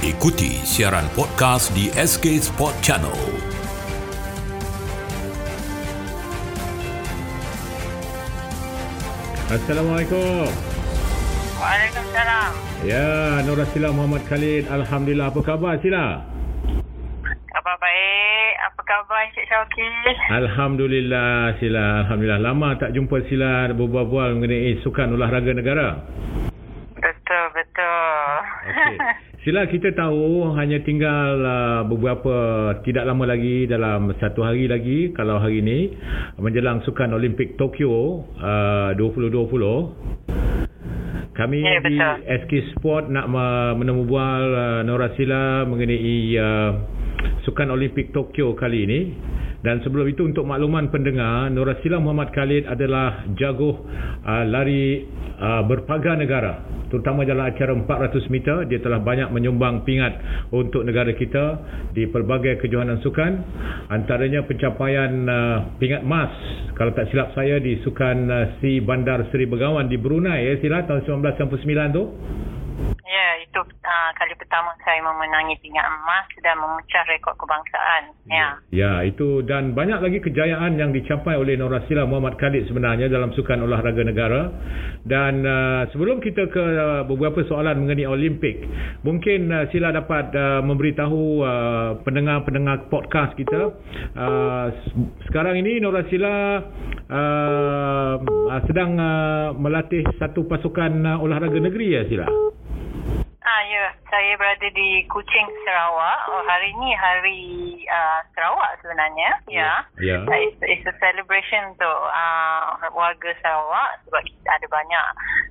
Ikuti siaran podcast di SK Sport Channel. Assalamualaikum. Waalaikumsalam. Ya, Noraseela Mohd Khalid. Alhamdulillah. Apa khabar, Sila? Khabar baik. Apa khabar, Encik Shaukei? Alhamdulillah, Sila. Alhamdulillah. Lama tak jumpa Sila berbual-bual mengenai sukan olahraga negara. Betul, betul. Okey. Sila, kita tahu hanya tinggal beberapa, tidak lama lagi, dalam satu hari lagi kalau hari ini, menjelang Sukan Olimpik Tokyo 2020. Kami di SK Sport nak menemubual Noraseela mengenai Sukan Olimpik Tokyo kali ini. Dan sebelum itu, untuk makluman pendengar, Noraseela Mohd Khalid adalah jaguh lari berpagar negara, terutama dalam acara 400 meter. Dia telah banyak menyumbang pingat untuk negara kita di pelbagai kejohanan sukan. Antaranya pencapaian pingat emas, kalau tak silap saya, di sukan si Bandar Seri Begawan di Brunei, Sila, tahun 1999 tu. Ya, itu kali pertama saya memenangi pingat emas dan memecah rekod kebangsaan. Ya, itu dan banyak lagi kejayaan yang dicapai oleh Noraseela Mohd Khalid sebenarnya dalam sukan olahraga negara. Dan sebelum kita ke beberapa soalan mengenai Olimpik, mungkin Sila dapat memberitahu pendengar-pendengar podcast kita. Sekarang ini Noraseela sedang melatih satu pasukan olahraga negeri, ya, Sila? Ya, saya berada di Kuching, Sarawak. Hari ini hari Sarawak sebenarnya. Ya. It's a celebration untuk warga Sarawak, sebab kita ada banyak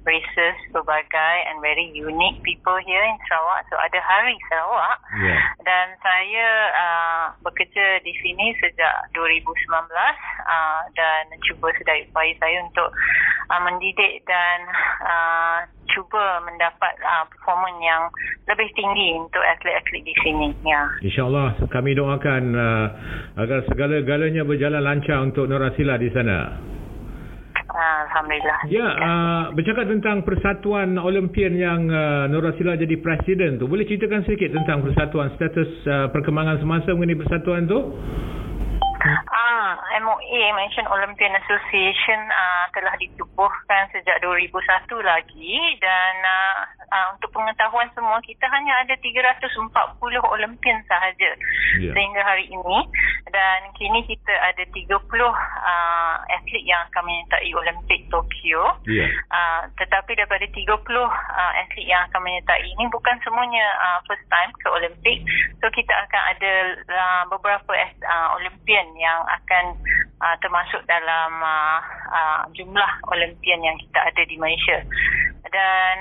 races berbagai and very unique people here in Sarawak. So ada hari Sarawak. Yeah. Dan saya bekerja di sini sejak 2019 dan cuba sedaya upaya saya untuk mendidik dan cuba mendapat performance yang lebih tinggi untuk atlet-atlet di sini. Ya. InsyaAllah kami doakan agar segala-galanya berjalan lancar untuk Noraseela di sana. Alhamdulillah. Ya, bercakap tentang Persatuan Olimpian yang Noraseela jadi presiden tu, boleh ceritakan sedikit tentang persatuan, status perkembangan semasa mengenai persatuan tu? MOA, Malaysian Olympian Association, telah ditubuhkan sejak 2001 lagi, dan untuk pengetahuan semua, kita hanya ada 340 Olympian sahaja sehingga hari ini, dan kini kita ada 30 atlet yang akan menyertai Olimpik Tokyo. Tetapi daripada 30 atlet yang akan menyertai ini, bukan semuanya first time ke Olimpik. So kita akan ada beberapa Olympian yang akan termasuk dalam jumlah Olympian yang kita ada di Malaysia. Dan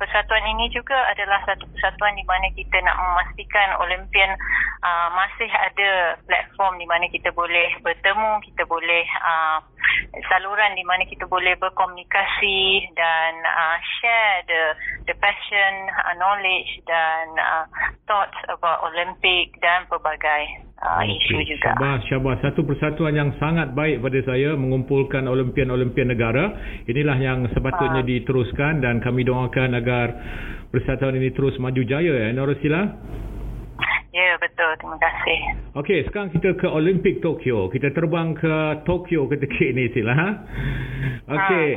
persatuan ini juga adalah satu persatuan di mana kita nak memastikan Olympian masih ada platform di mana kita boleh bertemu, kita boleh saluran di mana kita boleh berkomunikasi dan share the passion, knowledge dan thoughts about Olympic dan pelbagai isu juga. Syabas. Satu persatuan yang sangat baik pada saya, mengumpulkan Olimpian-Olimpian negara. Inilah yang sepatutnya diteruskan, dan kami doakan agar persatuan ini terus maju jaya, Noraseela. Ya, betul. Terima kasih. Okey, sekarang kita ke Olimpik Tokyo. Kita terbang ke Tokyo ketika ini, Sila. Okey,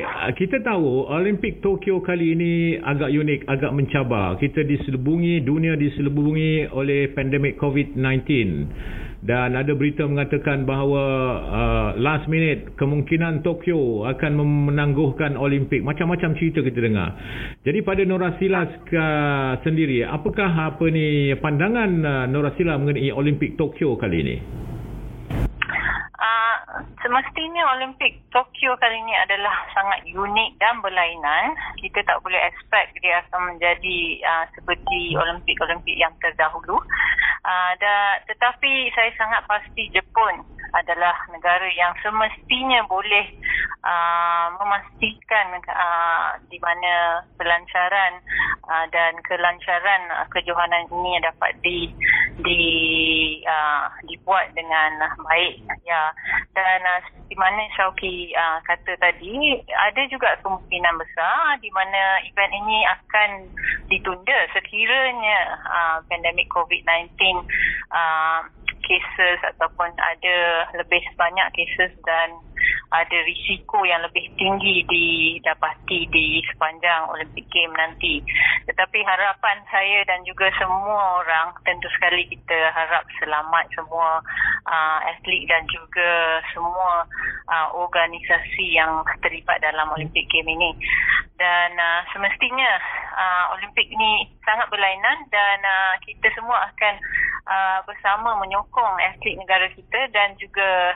kita tahu Olimpik Tokyo kali ini agak unik, agak mencabar. Kita diselubungi, dunia diselubungi oleh pandemik COVID-19. Dan ada berita mengatakan bahawa last minute kemungkinan Tokyo akan menangguhkan Olimpik. Macam-macam cerita kita dengar. Jadi pada Noraseela sendiri, apakah pandangan Noraseela mengenai Olimpik Tokyo kali ini? Semestinya Olimpik Tokyo kali ini adalah sangat unik dan berlainan. Kita tak boleh expect dia akan menjadi seperti Olimpik-Olimpik yang terdahulu. Tetapi saya sangat pasti Jepun adalah negara yang semestinya boleh memastikan di mana pelancaran dan kelancaran kejohanan ini dapat dibuat dengan baik, ya. Dan di mana Shaukei kata tadi, ada juga kemungkinan besar di mana event ini akan ditunda sekiranya pandemik COVID-19 cases ataupun ada lebih banyak cases dan ada risiko yang lebih tinggi didapati di sepanjang Olympic Games nanti. Tetapi harapan saya dan juga semua orang, tentu sekali kita harap selamat semua atlet dan juga semua organisasi yang terlibat dalam Olympic Games ini. Dan semestinya Olympic ni sangat berlainan dan kita semua akan bersama menyokong atlet negara kita dan juga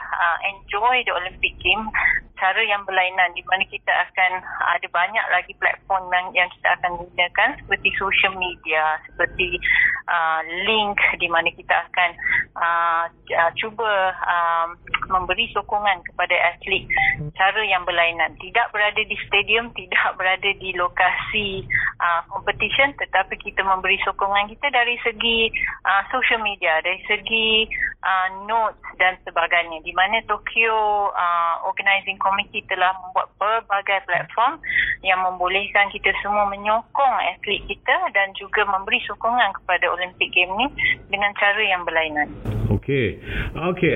enjoy the Olympic Games cara yang berlainan, di mana kita akan ada banyak lagi platform yang kita akan gunakan seperti social media, seperti link di mana kita akan cuba memberi sokongan kepada atlet cara yang berlainan, tidak berada di stadium, tidak berada di lokasi competition, tetapi kita memberi sokongan kita dari segi social media, dari segi notes dan sebagainya, di mana Tokyo Organising Committee telah membuat pelbagai platform yang membolehkan kita semua menyokong atlet kita dan juga memberi sokongan kepada Olympic Games ni dengan cara yang berlainan. Okey. Okey,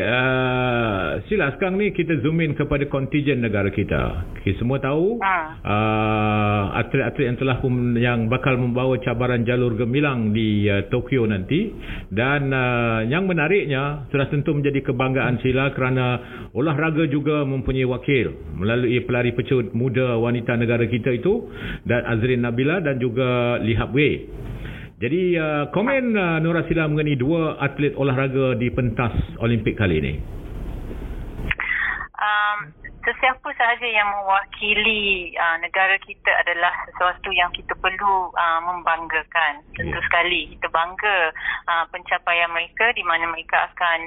Sila, sekarang ni kita zoom in kepada kontijen negara kita. Okay, semua tahu atlet-atlet yang telah bakal membawa cabaran jalur gemilang di Tokyo nanti, dan yang menariknya sudah tentu menjadi kebanggaan Sila kerana olahraga juga mempunyai wakil melalui pelari pecut muda wanita negara kita itu, dan Azreen Nabila dan juga Liew Yap Wei. Jadi komen Noraseela mengenai dua atlet olahraga di pentas Olimpik kali ini. Sesiapa sahaja yang mewakili negara kita adalah sesuatu yang kita perlu membanggakan. Tentu sekali kita bangga pencapaian mereka di mana mereka akan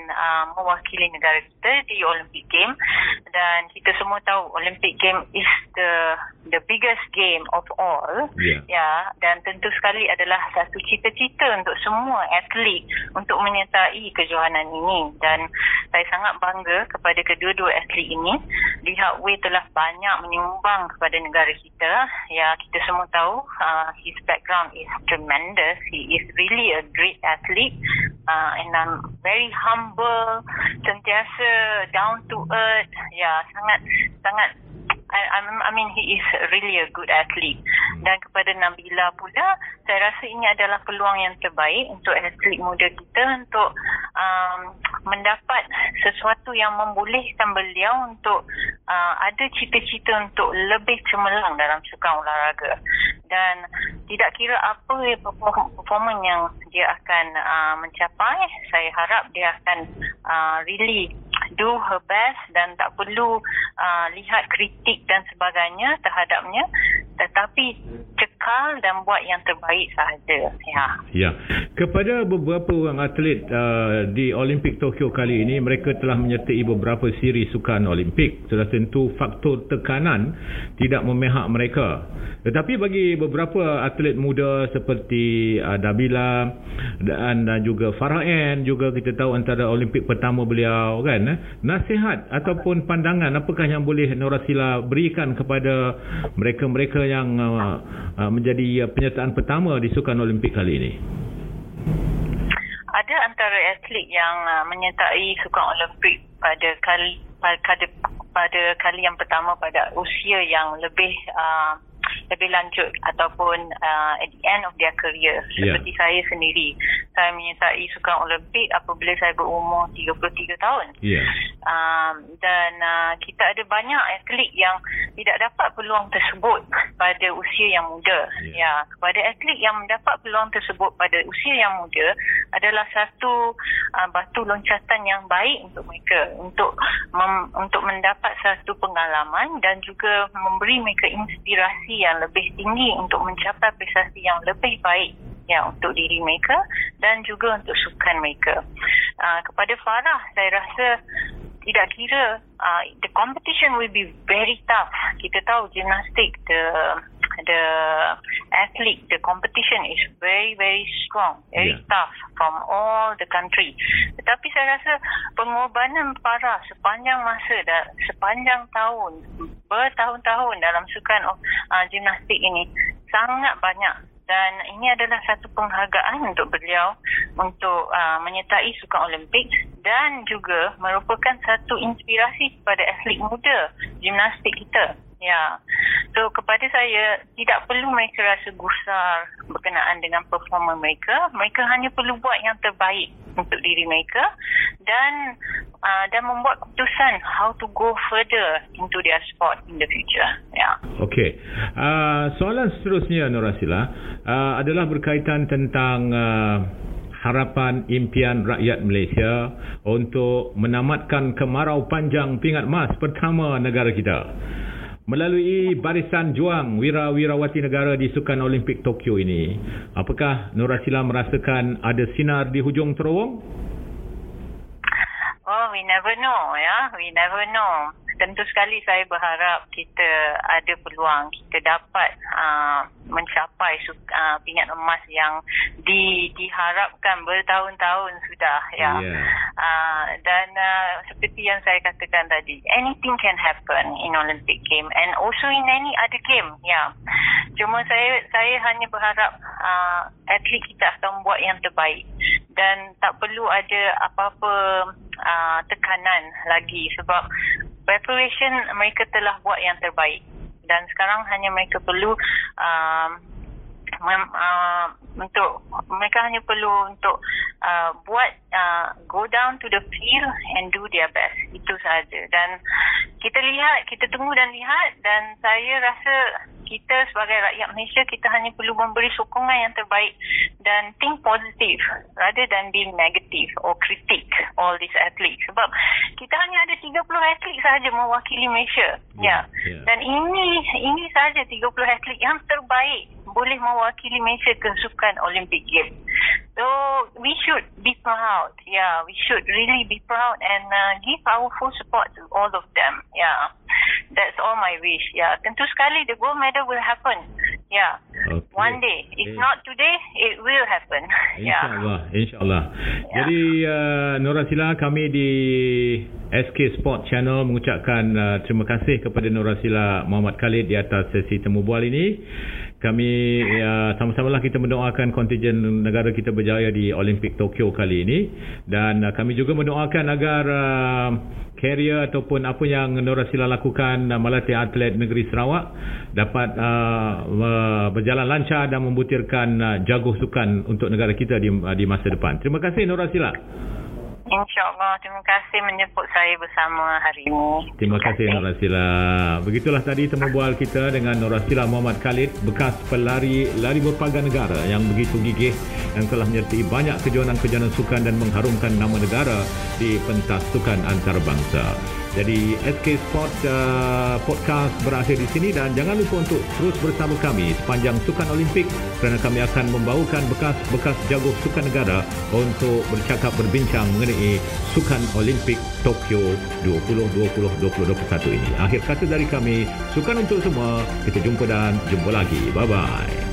mewakili negara kita di Olympic Games, dan kita semua tahu Olympic Games is the biggest game of all. Ya, dan tentu sekali adalah satu cita-cita untuk semua atlet untuk menyertai kejohanan ini, dan saya sangat bangga kepada kedua-dua atlet ini. Liew Yap Wei telah banyak menyumbang kepada negara kita. Ya, kita semua tahu his background is tremendous. He is really a great athlete and I'm very humble, sentiasa down to earth. Ya, sangat I mean, he is really a good athlete. Dan kepada Nabila pula, saya rasa ini adalah peluang yang terbaik untuk atlet muda kita untuk mendapat sesuatu yang membolehkan beliau untuk ada cita-cita untuk lebih cemerlang dalam sukan olahraga. Dan tidak kira apa performance yang dia akan mencapai, saya harap dia akan really do her best dan tak perlu lihat kritik dan sebagainya terhadapnya, tetapi cekal dan buat yang terbaik sahaja. Ya. Kepada beberapa orang atlet di Olimpik Tokyo kali ini, mereka telah menyertai beberapa siri sukan Olimpik. Sudah tentu faktor tekanan tidak memihak mereka. Tetapi bagi beberapa atlet muda seperti Nabila dan juga Farah En, juga kita tahu antara Olimpik pertama beliau kan, nasihat ataupun pandangan apakah yang boleh Noraseela berikan kepada mereka-mereka yang menjadi penyertaan pertama di Sukan Olimpik kali ini? Ada antara atlet yang menyertai Sukan Olimpik pada kali yang pertama pada usia yang lebih lanjut ataupun at the end of their career, seperti saya sendiri. Saya menyertai Sukan Olimpik apabila saya berumur 33 tahun. Dan kita ada banyak atlet yang tidak dapat peluang tersebut pada usia yang muda. Kepada atlet yang mendapat peluang tersebut pada usia yang muda adalah satu batu loncatan yang baik untuk mereka untuk mendapat satu pengalaman dan juga memberi mereka inspirasi yang lebih tinggi untuk mencapai prestasi yang lebih baik untuk diri mereka dan juga untuk sukan mereka. Kepada Farah, saya rasa tidak kira. The competition will be very tough. Kita tahu gymnastik, the athlete, the competition is very, very strong, very tough from all the country. Tetapi saya rasa pengorbanan para sepanjang masa, sepanjang tahun, bertahun-tahun dalam sukan gimnastik ini sangat banyak. Dan ini adalah satu penghargaan untuk beliau untuk menyertai Sukan Olimpik dan juga merupakan satu inspirasi kepada atlet muda gimnastik kita. Ya. So kepada saya, tidak perlu mereka rasa gusar berkenaan dengan performa mereka. Mereka hanya perlu buat yang terbaik untuk diri mereka dan membuat keputusan how to go further into their sport in the future. Ya. Okey. Soalan seterusnya, Noraseela, adalah berkaitan tentang harapan impian rakyat Malaysia untuk menamatkan kemarau panjang pingat emas pertama negara kita melalui barisan juang wira-wirawati negara di Sukan Olimpik Tokyo ini. Apakah Noraseela merasakan ada sinar di hujung terowong? Oh, we never know, ya. We never know. Tentu sekali saya berharap kita ada peluang, kita dapat mencapai pingat emas yang diharapkan bertahun-tahun sudah, ya. Dan seperti yang saya katakan tadi, anything can happen in Olympic game and also in any other game, ya. Cuma saya hanya berharap atlet kita akan buat yang terbaik dan tak perlu ada apa-apa tekanan lagi sebab preparation mereka telah buat yang terbaik dan sekarang hanya mereka perlu buat go down to the field and do their best, itu sahaja. Dan kita lihat, kita tunggu dan lihat, dan saya rasa kita sebagai rakyat Malaysia, kita hanya perlu memberi sokongan yang terbaik dan think positive rather than being negative or critic all these athletes sebab kita hanya ada 30 atlet sahaja mewakili Malaysia. Dan ini sahaja 30 atlet yang terbaik boleh mewakili Malaysia ke Sukan Olympic Games. So we should be proud. Yeah, we should really be proud and give our full support to all of them. Yeah. That's all my wish. Yeah. Tentu sekali the gold medal will happen. Yeah. Okay. One day. If not today, it will happen. InsyaAllah. Yeah. InsyaAllah. Yeah. Jadi Noraseela, kami di SK Sport Channel mengucapkan terima kasih kepada Noraseela Mohd Khalid di atas sesi temu bual ini. Kami sama-samalah kita mendoakan kontingen negara kita berjaya di Olimpik Tokyo kali ini dan kami juga mendoakan agar karier ataupun apa yang Noraseela lakukan melatih atlet negeri Sarawak dapat berjalan lancar dan membutirkan jaguh sukan untuk negara kita di masa depan. Terima kasih Noraseela. InsyaAllah, terima kasih menjemput saya bersama hari ini. Terima kasih Noraseela. Begitulah tadi temu bual kita dengan Noraseela Mohd Khalid, bekas pelari lari berpagar negara yang begitu gigih dan telah menyertai banyak kejohanan-kejohanan sukan dan mengharumkan nama negara di pentas sukan antarabangsa. Jadi SK Sport Podcast berakhir di sini dan jangan lupa untuk terus bersama kami sepanjang Sukan Olimpik kerana kami akan membawakan bekas jaguh sukan negara untuk bercakap berbincang mengenai Sukan Olimpik Tokyo 2020-2021 ini. Akhir kata dari kami, sukan untuk semua. Kita jumpa dan jumpa lagi. Bye-bye.